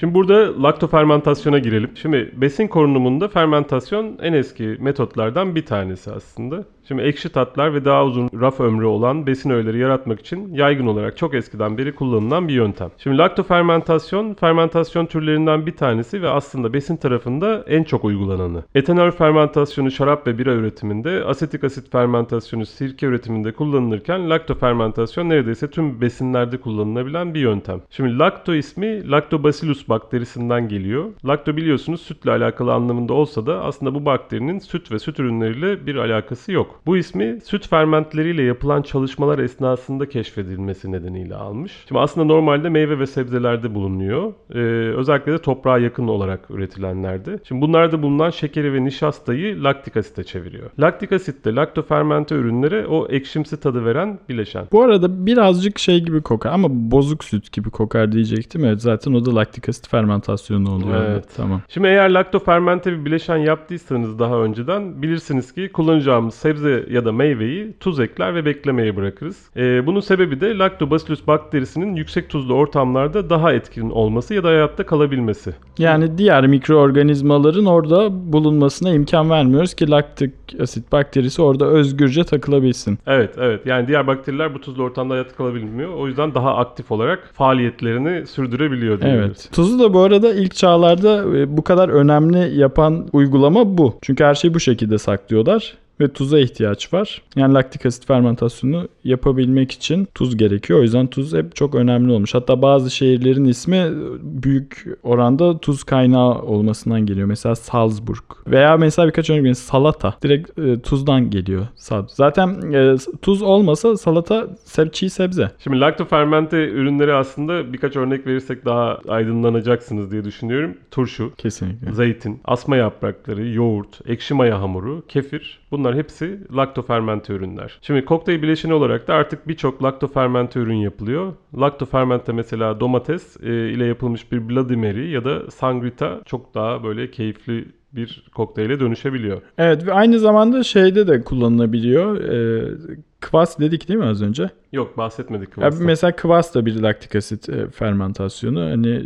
Şimdi burada laktofermentasyona girelim. Şimdi besin korunumunda fermentasyon en eski metotlardan bir tanesi aslında. Şimdi ekşi tatlar ve daha uzun raf ömrü olan besin öğeleri yaratmak için yaygın olarak çok eskiden beri kullanılan bir yöntem. Şimdi laktofermentasyon, fermentasyon türlerinden bir tanesi ve aslında besin tarafında en çok uygulananı. Etanol fermentasyonu şarap ve bira üretiminde, asetik asit fermentasyonu sirke üretiminde kullanılırken laktofermentasyon neredeyse tüm besinlerde kullanılabilen bir yöntem. Şimdi lakto ismi Lactobacillus bakterisinden geliyor. Lakto biliyorsunuz sütle alakalı anlamında olsa da aslında bu bakterinin süt ve süt ürünleriyle bir alakası yok. Bu ismi süt fermentleriyle yapılan çalışmalar esnasında keşfedilmesi nedeniyle almış. Şimdi aslında normalde meyve ve sebzelerde bulunuyor. Ee, özellikle de toprağa yakın olarak üretilenlerde. Şimdi bunlarda bulunan şekeri ve nişastayı laktik asite çeviriyor. Laktik asit de laktofermente ürünlere o ekşimsi tadı veren bileşen. Bu arada birazcık şey gibi kokar ama bozuk süt gibi kokar diyecektim. Evet, zaten o da laktik asit fermentasyonu oluyor. Evet, tamam. Şimdi eğer laktofermente bir bileşen yaptıysanız daha önceden bilirsiniz ki kullanacağımız sebze ya da meyveyi tuz ekler ve beklemeye bırakırız. Ee, bunun sebebi de Lactobacillus bakterisinin yüksek tuzlu ortamlarda daha etkin olması ya da hayatta kalabilmesi. Yani diğer mikroorganizmaların orada bulunmasına imkan vermiyoruz ki laktik asit bakterisi orada özgürce takılabilsin. Evet, evet. Yani diğer bakteriler bu tuzlu ortamda hayatta kalabilmiyor. O yüzden daha aktif olarak faaliyetlerini sürdürebiliyor diyoruz. Evet. Tuzu da bu arada ilk çağlarda bu kadar önemli yapan uygulama bu. Çünkü her şeyi bu şekilde saklıyorlar. Ve tuza ihtiyaç var. Yani laktik asit fermentasyonu yapabilmek için tuz gerekiyor. O yüzden tuz hep çok önemli olmuş. Hatta bazı şehirlerin ismi büyük oranda tuz kaynağı olmasından geliyor. Mesela Salzburg. Veya mesela birkaç örnek salata. Direkt e, tuzdan geliyor. Zaten e, tuz olmasa salata seb- çiğ sebze. Şimdi laktofermente ürünleri aslında birkaç örnek verirsek daha aydınlanacaksınız diye düşünüyorum. Turşu. Kesinlikle. Zeytin. Asma yaprakları. Yoğurt. Ekşi maya hamuru. Kefir. Bunlar hepsi laktofermente ürünler. Şimdi kokteyl bileşeni olarak da artık birçok laktofermente ürün yapılıyor. Laktofermente mesela domates ile yapılmış bir Bloody Mary ya da Sangrita çok daha böyle keyifli bir kokteyle dönüşebiliyor. Evet ve aynı zamanda şeyde de kullanılabiliyor. Ee, kıvas dedik değil mi az önce? Yok, bahsetmedik kıvasla. Mesela kıvas da bir laktik asit fermentasyonu. Hani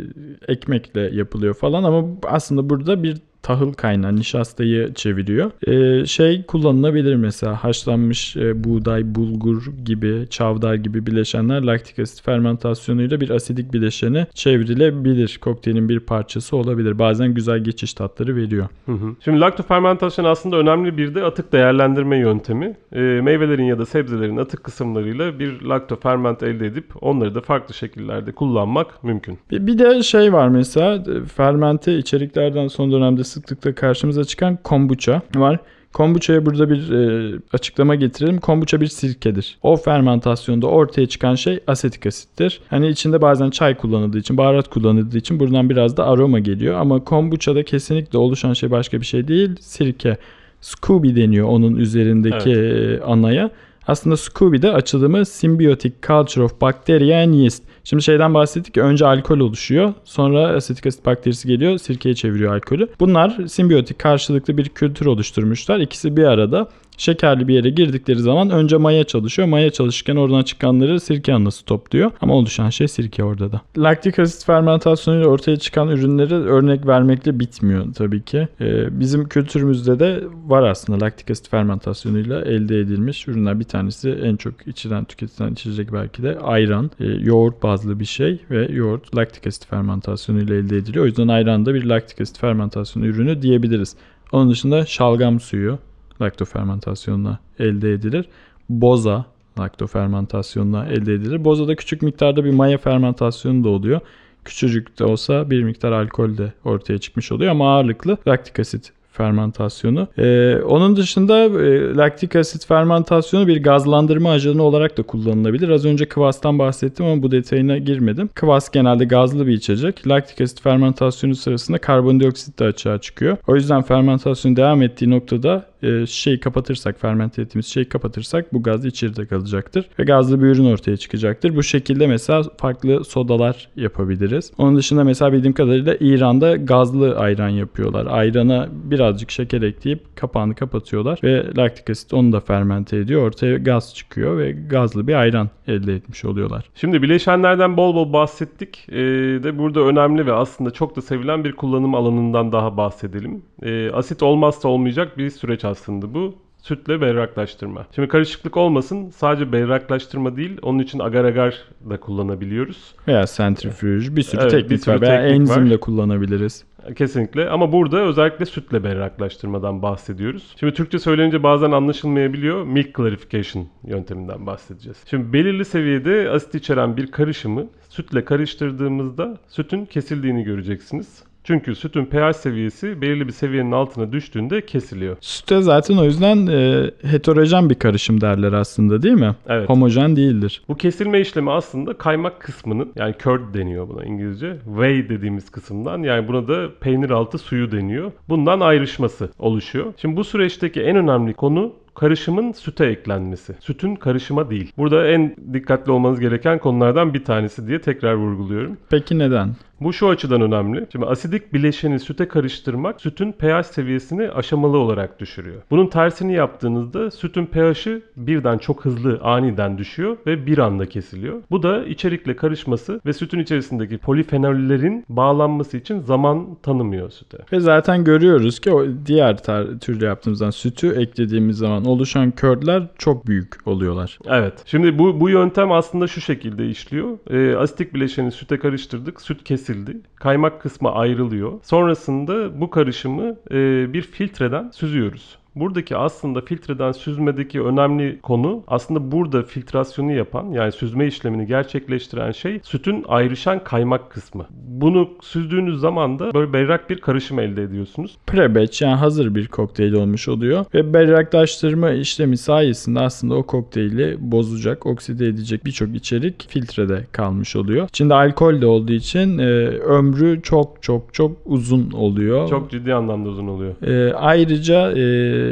ekmekle yapılıyor falan ama aslında burada bir tahıl kaynağı, nişastayı çeviriyor. Ee, şey kullanılabilir mesela haşlanmış e, buğday, bulgur gibi, çavdar gibi bileşenler laktik asit fermentasyonuyla bir asidik bileşene çevrilebilir. Kokteylin bir parçası olabilir. Bazen güzel geçiş tatları veriyor. Hı hı. Şimdi laktofermentasyon aslında önemli bir de atık değerlendirme yöntemi. E, meyvelerin ya da sebzelerin atık kısımlarıyla bir laktoferment elde edip onları da farklı şekillerde kullanmak mümkün. Bir, bir de şey var mesela fermente içeriklerden son dönemde sıklıkla karşımıza çıkan kombuça var. Kombuça'ya burada bir e, açıklama getirelim. Kombuça bir sirkedir. O fermentasyonda ortaya çıkan şey asetik asittir. Hani içinde bazen çay kullanıldığı için, baharat kullanıldığı için buradan biraz da aroma geliyor. Ama kombuça'da kesinlikle oluşan şey başka bir şey değil. Sirke. SCOOBY deniyor onun üzerindeki evet. anaya. Aslında SCOOBY de açılımı Symbiotic Culture of Bacteria and Yeast. Şimdi şeyden bahsettik ki önce alkol oluşuyor. Sonra asetik asit bakterisi geliyor. Sirkeye çeviriyor alkolü. Bunlar simbiyotik karşılıklı bir kültür oluşturmuşlar. İkisi bir arada şekerli bir yere girdikleri zaman önce maya çalışıyor. Maya çalışırken oradan çıkanları sirke anası topluyor. Ama oluşan şey sirke orada da. Laktik asit fermentasyonuyla ortaya çıkan ürünleri örnek vermekle bitmiyor tabii ki. Ee, bizim kültürümüzde de var aslında laktik asit fermentasyonuyla elde edilmiş ürünler. Bir tanesi en çok içilen, tüketilen içecek belki de ayran, e, yoğurt bazı bir şey ve yoğurt laktik asit fermentasyonu ile elde ediliyor. O yüzden ayran da bir laktik asit fermentasyonu ürünü diyebiliriz. Onun dışında şalgam suyu laktofermentasyonla elde edilir. Boza laktofermentasyonla elde edilir. Boza'da küçük miktarda bir maya fermentasyonu da oluyor. Küçücük de olsa bir miktar alkol de ortaya çıkmış oluyor ama ağırlıklı laktik asit fermentasyonu. Ee, onun dışında e, laktik asit fermentasyonu bir gazlandırma ajanı olarak da kullanılabilir. Az önce kıvastan bahsettim ama bu detayına girmedim. Kıvas genelde gazlı bir içecek. Laktik asit fermentasyonu sırasında karbondioksit de açığa çıkıyor. O yüzden fermentasyonun devam ettiği noktada e, şeyi kapatırsak, fermente ettiğimiz şeyi kapatırsak bu gaz içeride kalacaktır ve gazlı bir ürün ortaya çıkacaktır. Bu şekilde mesela farklı sodalar yapabiliriz. Onun dışında mesela bildiğim kadarıyla İran'da gazlı ayran yapıyorlar. Ayrana birazcık şeker ekleyip kapağını kapatıyorlar ve laktik asit onu da fermente ediyor. Ortaya gaz çıkıyor ve gazlı bir ayran elde etmiş oluyorlar. Şimdi bileşenlerden bol bol bahsettik. Ee, de burada önemli ve aslında çok da sevilen bir kullanım alanından daha bahsedelim. Ee, asit olmazsa olmayacak bir süreç aslında bu. Sütle berraklaştırma. Şimdi karışıklık olmasın, sadece berraklaştırma değil, onun için agar agar da kullanabiliyoruz. Veya sentrifüj, bir sürü evet, teknik bir sürü var veya teknik enzimle var. Kullanabiliriz. Kesinlikle, ama burada özellikle sütle berraklaştırmadan bahsediyoruz. Şimdi Türkçe söylenince bazen anlaşılmayabiliyor. Milk Clarification yönteminden bahsedeceğiz. Şimdi belirli seviyede asit içeren bir karışımı sütle karıştırdığımızda sütün kesildiğini göreceksiniz. Çünkü sütün pH seviyesi belirli bir seviyenin altına düştüğünde kesiliyor. Süte zaten o yüzden e, heterojen bir karışım derler aslında, değil mi? Evet. Homojen değildir. Bu kesilme işlemi aslında kaymak kısmının, yani curd deniyor buna İngilizce. Whey dediğimiz kısımdan, yani buna da peynir altı suyu deniyor. Bundan ayrışması oluşuyor. Şimdi bu süreçteki en önemli konu karışımın süte eklenmesi. Sütün karışıma değil. Burada en dikkatli olmanız gereken konulardan bir tanesi diye tekrar vurguluyorum. Peki neden? Bu şu açıdan önemli. Şimdi asidik bileşeni süte karıştırmak sütün pH seviyesini aşamalı olarak düşürüyor. Bunun tersini yaptığınızda sütün pH'i birden çok hızlı aniden düşüyor ve bir anda kesiliyor. Bu da içerikle karışması ve sütün içerisindeki polifenollerin bağlanması için zaman tanımıyor süte. Ve zaten görüyoruz ki o diğer tar- türlü yaptığımızdan sütü eklediğimiz zaman oluşan kördler çok büyük oluyorlar. Evet. Şimdi bu, bu yöntem aslında şu şekilde işliyor. E, asidik bileşeni süte karıştırdık. Süt kesildi. Kesildi. Kaymak kısmı ayrılıyor. Sonrasında bu karışımı e, bir filtreden süzüyoruz. Buradaki aslında filtreden süzmedeki önemli konu, aslında burada filtrasyonu yapan, yani süzme işlemini gerçekleştiren şey sütün ayrışan kaymak kısmı. Bunu süzdüğünüz zaman da böyle berrak bir karışım elde ediyorsunuz. Pre-batch, yani hazır bir kokteyl olmuş oluyor ve berraklaştırma işlemi sayesinde aslında o kokteyli bozacak, okside edecek birçok içerik filtrede kalmış oluyor. İçinde alkol de olduğu için e, ömrü çok çok çok uzun oluyor. Çok ciddi anlamda uzun oluyor. E, ayrıca e,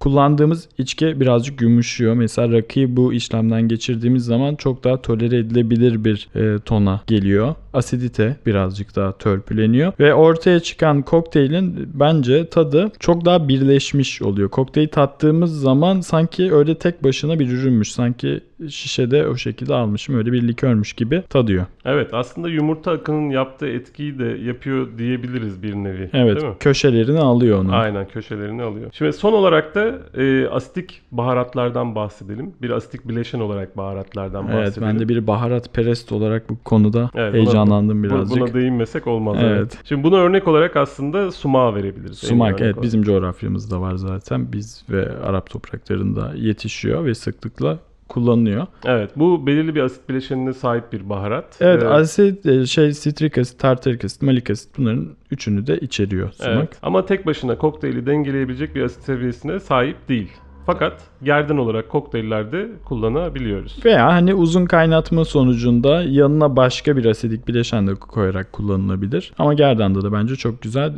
kullandığımız içki birazcık yumuşuyor. Mesela rakıyı bu işlemden geçirdiğimiz zaman çok daha tolere edilebilir bir e, tona geliyor. Asidite birazcık daha törpüleniyor ve ortaya çıkan kokteylin bence tadı çok daha birleşmiş oluyor. Kokteyli tattığımız zaman sanki öyle tek başına bir ürünmüş, sanki şişede o şekilde almışım, öyle bir likörmüş gibi tadıyor. Evet, aslında yumurta akının yaptığı etkiyi de yapıyor diyebiliriz bir nevi. Evet, değil mi? Köşelerini alıyor onu. Aynen, köşelerini alıyor. Şimdi son olarak da e, asitik baharatlardan bahsedelim. Bir asitik bileşen olarak baharatlardan bahsedelim. Evet, ben de bir baharat perest olarak bu konuda evet, heyecanlandım buna, birazcık. Buna değinmesek olmaz. Evet. evet. Şimdi buna örnek olarak aslında sumağı verebiliriz. Sumak, evet, olarak. Bizim coğrafyamızda var zaten. Biz ve Arap topraklarında yetişiyor ve sıklıkla kullanılıyor. Evet, bu belirli bir asit bileşenine sahip bir baharat. Evet, evet. asit şey sitrik asit, tartarik asit, malik asit, bunların üçünü de içeriyor sumak. Evet. Ama tek başına kokteyli dengeleyebilecek bir asit seviyesine sahip değil. Fakat gerdan olarak kokteyllerde kullanabiliyoruz. Veya hani uzun kaynatma sonucunda yanına başka bir asidik bileşen de koyarak kullanılabilir. Ama gerdanda da bence çok güzel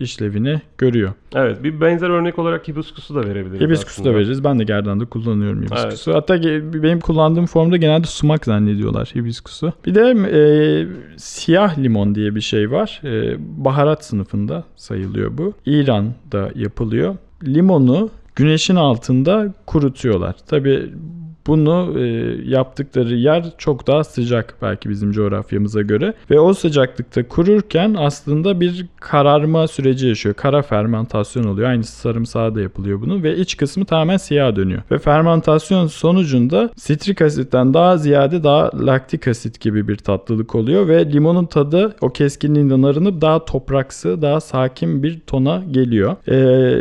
işlevini görüyor. Evet, bir benzer örnek olarak hibiskusu da verebiliriz. Hibiskusu da veririz. Ben de gerdanda kullanıyorum hibiskusu. Evet. Hatta benim kullandığım formda genelde sumak zannediyorlar hibiskusu. Bir de e, siyah limon diye bir şey var. E, baharat sınıfında sayılıyor bu. İran'da yapılıyor. Limonu güneşin altında kurutuyorlar. Tabii bunu e, yaptıkları yer çok daha sıcak belki bizim coğrafyamıza göre. Ve o sıcaklıkta kururken aslında bir kararma süreci yaşıyor. Kara fermentasyon oluyor. Aynı sarımsağa da yapılıyor bunu. Ve iç kısmı tamamen siyah dönüyor. Ve fermentasyon sonucunda sitrik asitten daha ziyade daha laktik asit gibi bir tatlılık oluyor. Ve limonun tadı o keskinliğinden arınıp daha topraksı, daha sakin bir tona geliyor. E,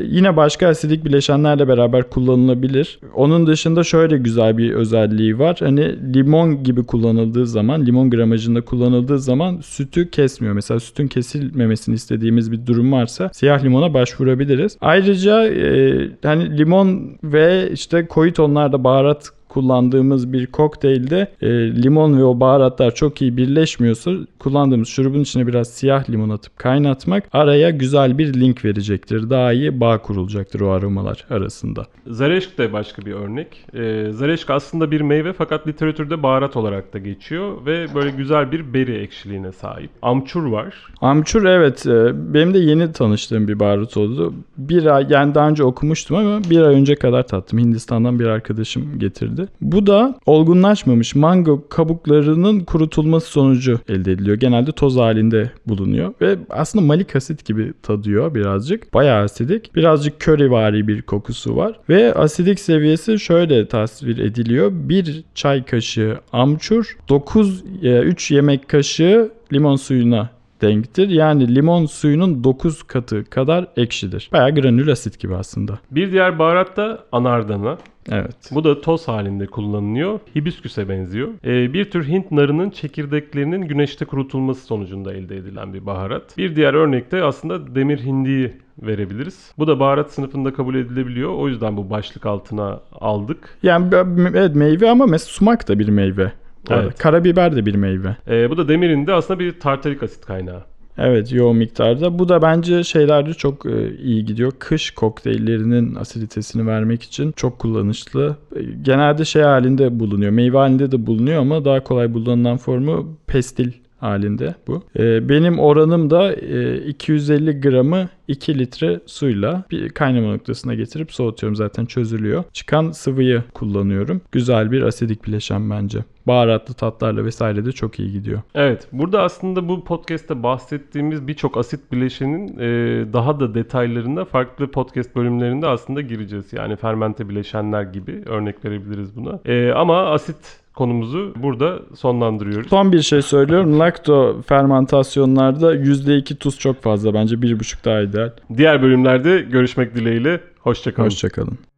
yine başka asidik bileşenlerle beraber kullanılabilir. Onun dışında şöyle güzel bir bir özelliği var. Hani limon gibi kullanıldığı zaman, limon gramajında kullanıldığı zaman sütü kesmiyor. Mesela sütün kesilmemesini istediğimiz bir durum varsa siyah limona başvurabiliriz. Ayrıca e, hani limon ve işte koyu tonlarda baharat kullandığımız bir kokteylde e, limon ve o baharatlar çok iyi birleşmiyorsa kullandığımız şurubun içine biraz siyah limon atıp kaynatmak araya güzel bir link verecektir. Daha iyi bağ kurulacaktır o aromalar arasında. Zareşk de başka bir örnek. E, zareşk aslında bir meyve fakat literatürde baharat olarak da geçiyor ve böyle güzel bir beri ekşiliğine sahip. Amçur var. Amçur evet. E, benim de yeni tanıştığım bir baharat oldu. Bir ay, yani daha önce okumuştum ama bir ay önce kadar tattım. Hindistan'dan bir arkadaşım getirdi. Bu da olgunlaşmamış mango kabuklarının kurutulması sonucu elde ediliyor. Genelde toz halinde bulunuyor ve aslında malik asit gibi tadıyor birazcık. Bayağı asidik. Birazcık körivari bir kokusu var ve asidik seviyesi şöyle tasvir ediliyor. bir çay kaşığı amçur, dokuz üç yemek kaşığı limon suyuna denktir. Yani limon suyunun dokuz katı kadar ekşidir. Bayağı granül asit gibi aslında. Bir diğer baharat da anardana. Evet. Bu da toz halinde kullanılıyor. Hibisküse benziyor. Ee, bir tür Hint narının çekirdeklerinin güneşte kurutulması sonucunda elde edilen bir baharat. Bir diğer örnekte aslında demir hindiyi verebiliriz. Bu da baharat sınıfında kabul edilebiliyor. O yüzden bu başlık altına aldık. Yani evet, meyve ama mesela sumak da bir meyve. Evet. Karabiber de bir meyve. Ee, bu da demirin de aslında bir tartarik asit kaynağı. Evet, yoğun miktarda. Bu da bence şeylerde çok iyi gidiyor. Kış kokteyllerinin asiditesini vermek için çok kullanışlı. Genelde şey halinde bulunuyor. Meyve halinde de bulunuyor ama daha kolay kullanılan formu pestil halinde bu. Benim oranım da iki yüz elli gramı iki litre suyla bir kaynama noktasına getirip soğutuyorum. Zaten çözülüyor. Çıkan sıvıyı kullanıyorum. Güzel bir asidik bileşen bence. Baharatlı tatlarla vesaire de çok iyi gidiyor. Evet. Burada aslında bu podcast'te bahsettiğimiz birçok asit bileşenin daha da detaylarına farklı podcast bölümlerinde aslında gireceğiz. Yani fermente bileşenler gibi örnek verebiliriz buna. Ama asit konumuzu burada sonlandırıyoruz. Son bir şey söylüyorum. Lakto fermentasyonlarda yüzde iki tuz çok fazla. Bence bir buçuk daha ideal. Diğer bölümlerde görüşmek dileğiyle. Hoşça kalın. Hoşça kalın.